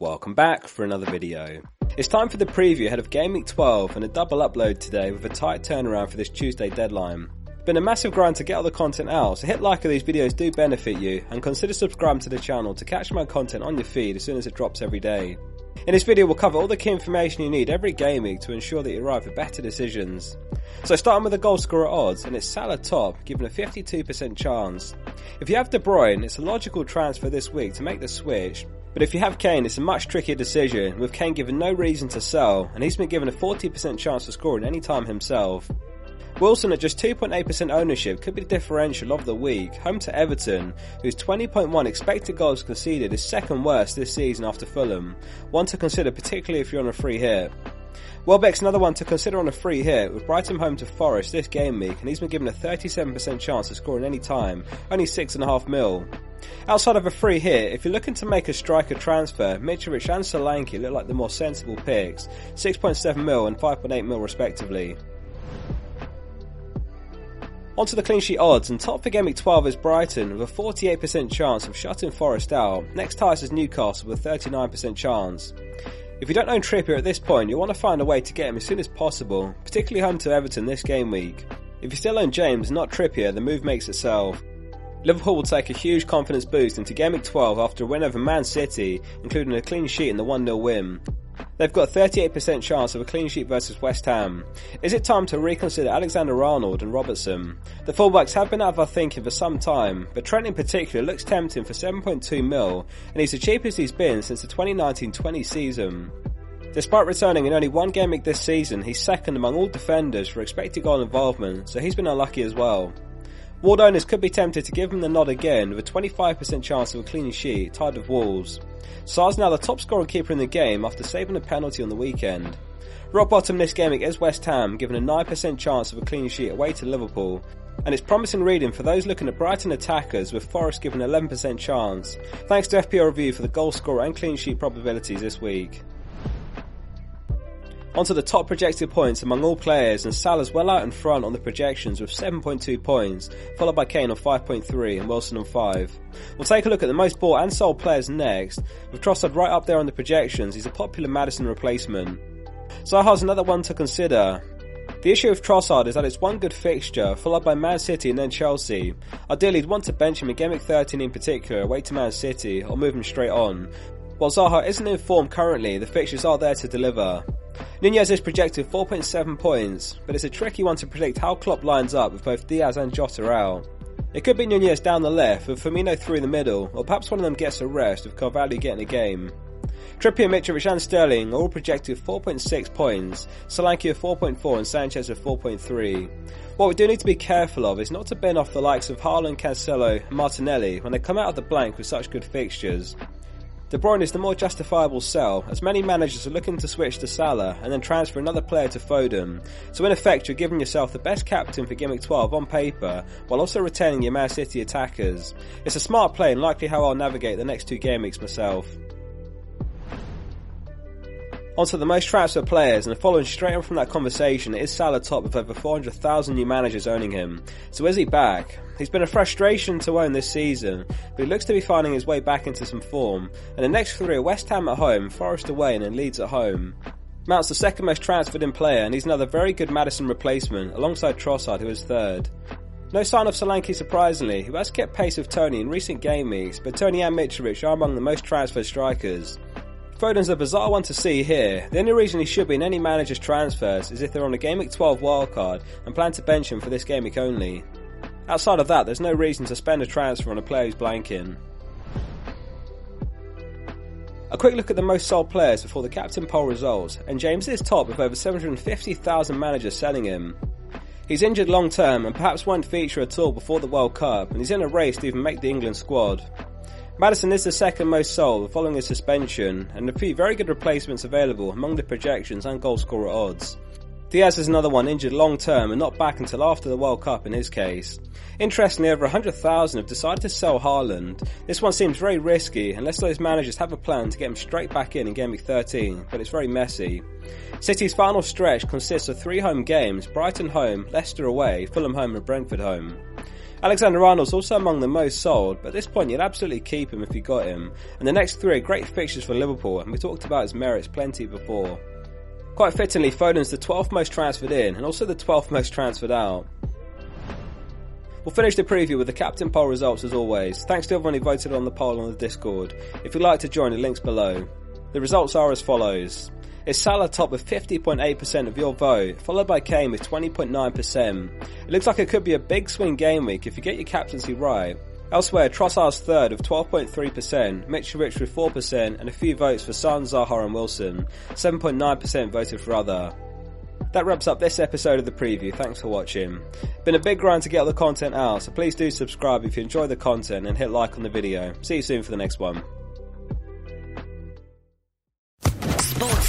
Welcome back for another video. It's time for the preview ahead of Game Week 12 and a double upload today with a tight turnaround for this Tuesday deadline. It's been a massive grind to get all the content out, so hit like if these videos do benefit you and consider subscribing to the channel to catch my content on your feed as soon as it drops every day. In this video we'll cover all the key information you need every game week to ensure that you arrive at better decisions. So starting with the goal scorer odds, and it's Salah top, given a 52% chance. If you have De Bruyne, it's a logical transfer this week to make the switch. But if you have Kane, it's a much trickier decision, with Kane given no reason to sell, and he's been given a 40% chance of scoring any time himself. Wilson at just 2.8% ownership could be the differential of the week, home to Everton, whose 20.1 expected goals conceded is second worst this season after Fulham, one to consider particularly if you're on a free hit. Welbeck's another one to consider on a free hit, with Brighton home to Forest this game week, and he's been given a 37% chance of scoring any time, only 6.5 mil. Outside of a free hit, if you're looking to make a striker transfer, Mitrovic and Solanke look like the more sensible picks, 6.7 mil and 5.8 mil respectively. Onto the clean sheet odds, and top for Game Week 12 is Brighton with a 48% chance of shutting Forest out, next highest is Newcastle with a 39% chance. If you don't own Trippier at this point, you'll want to find a way to get him as soon as possible, particularly home to Everton this game week. If you still own James and not Trippier, the move makes itself. Liverpool will take a huge confidence boost into Game Week 12 after a win over Man City, including a clean sheet in the 1-0 win. They've got a 38% chance of a clean sheet versus West Ham. Is it time to reconsider Alexander-Arnold and Robertson? The fullbacks have been out of our thinking for some time, but Trent in particular looks tempting for 7.2 mil, and he's the cheapest he's been since the 2019-20 season. Despite returning in only one game week this season, he's second among all defenders for expected goal involvement, so he's been unlucky as well. Ward owners could be tempted to give him the nod again with a 25% chance of a clean sheet, tied with Wolves. Sar's now the top scoring keeper in the game after saving a penalty on the weekend. Rock bottom this game is West Ham, given a 9% chance of a clean sheet away to Liverpool. And it's promising reading for those looking at Brighton attackers, with Forest given an 11% chance. Thanks to FPL Review for the goal scorer and clean sheet probabilities this week. Onto the top projected points among all players, and Salah's well out in front on the projections with 7.2 points, followed by Kane on 5.3 and Wilson on 5. We'll take a look at the most bought and sold players next, with Trossard right up there on the projections. He's a popular Madison replacement. Zaha's another one to consider. The issue with Trossard is that it's one good fixture, followed by Man City and then Chelsea. Ideally, you'd want to bench him in Game Week 13 in particular, away to Man City, or move him straight on. While Zaha isn't in form currently, the fixtures are there to deliver. Nunez is projected 4.7 points, but it's a tricky one to predict how Klopp lines up with both Diaz and Jota out. It could be Nunez down the left with Firmino through the middle, or perhaps one of them gets a rest with Carvalho getting a game. Trippier, Mitrovic and Sterling are all projected 4.6 points, Solanke of 4.4 and Sanchez of 4.3. What we do need to be careful of is not to bin off the likes of Haaland, Cancelo and Martinelli when they come out of the blank with such good fixtures. De Bruyne is the more justifiable sell, as many managers are looking to switch to Salah and then transfer another player to Foden, so in effect you're giving yourself the best captain for Game Week 12 on paper, while also retaining your Man City attackers. It's a smart play and likely how I'll navigate the next two game weeks myself. Onto the most transfer players, and following straight on from that conversation is Salah top with over 400,000 new managers owning him. So is he back? He's been a frustration to own this season, but he looks to be finding his way back into some form, and the next three are West Ham at home, Forest away and then Leeds at home. Mount's the second most transferred in player, and he's another very good Madison replacement alongside Trossard, who is third. No sign of Solanke, surprisingly, who has kept pace with Tony in recent game weeks, but Tony and Mitrovic are among the most transferred strikers. Foden's a bizarre one to see here. The only reason he should be in any manager's transfers is if they're on a Game Week 12 wildcard and plan to bench him for this game week only. Outside of that, there's no reason to spend a transfer on a player who's blanking. A quick look at the most sold players before the captain poll results, and James is top with over 750,000 managers selling him. He's injured long term and perhaps won't feature at all before the World Cup, and he's in a race to even make the England squad. Madison is the second most sold following his suspension, and a few very good replacements available among the projections and goalscorer odds. Diaz is another one injured long term and not back until after the World Cup in his case. Interestingly, over 100,000 have decided to sell Haaland. This one seems very risky unless those managers have a plan to get him straight back in Game Week 13, but it's very messy. City's final stretch consists of 3 home games: Brighton home, Leicester away, Fulham home and Brentford home. Alexander-Arnold's also among the most sold, but at this point you'd absolutely keep him if you got him, and the next 3 are great fixtures for Liverpool, and we talked about his merits plenty before. Quite fittingly, Foden's the 12th most transferred in and also the 12th most transferred out. We'll finish the preview with the captain poll results as always. Thanks to everyone who voted on the poll on the Discord. If you'd like to join, the link's below. The results are as follows. It's Salah top with 50.8% of your vote, followed by Kane with 20.9%. It looks like it could be a big swing game week if you get your captaincy right. Elsewhere, Trossard's third of 12.3%, Mitrovic with 4%, and a few votes for Son, Zaha and Wilson. 7.9% voted for other. That wraps up this episode of the preview. Thanks for watching. Been a big grind to get all the content out, so please do subscribe if you enjoy the content and hit like on the video. See you soon for the next one. Sports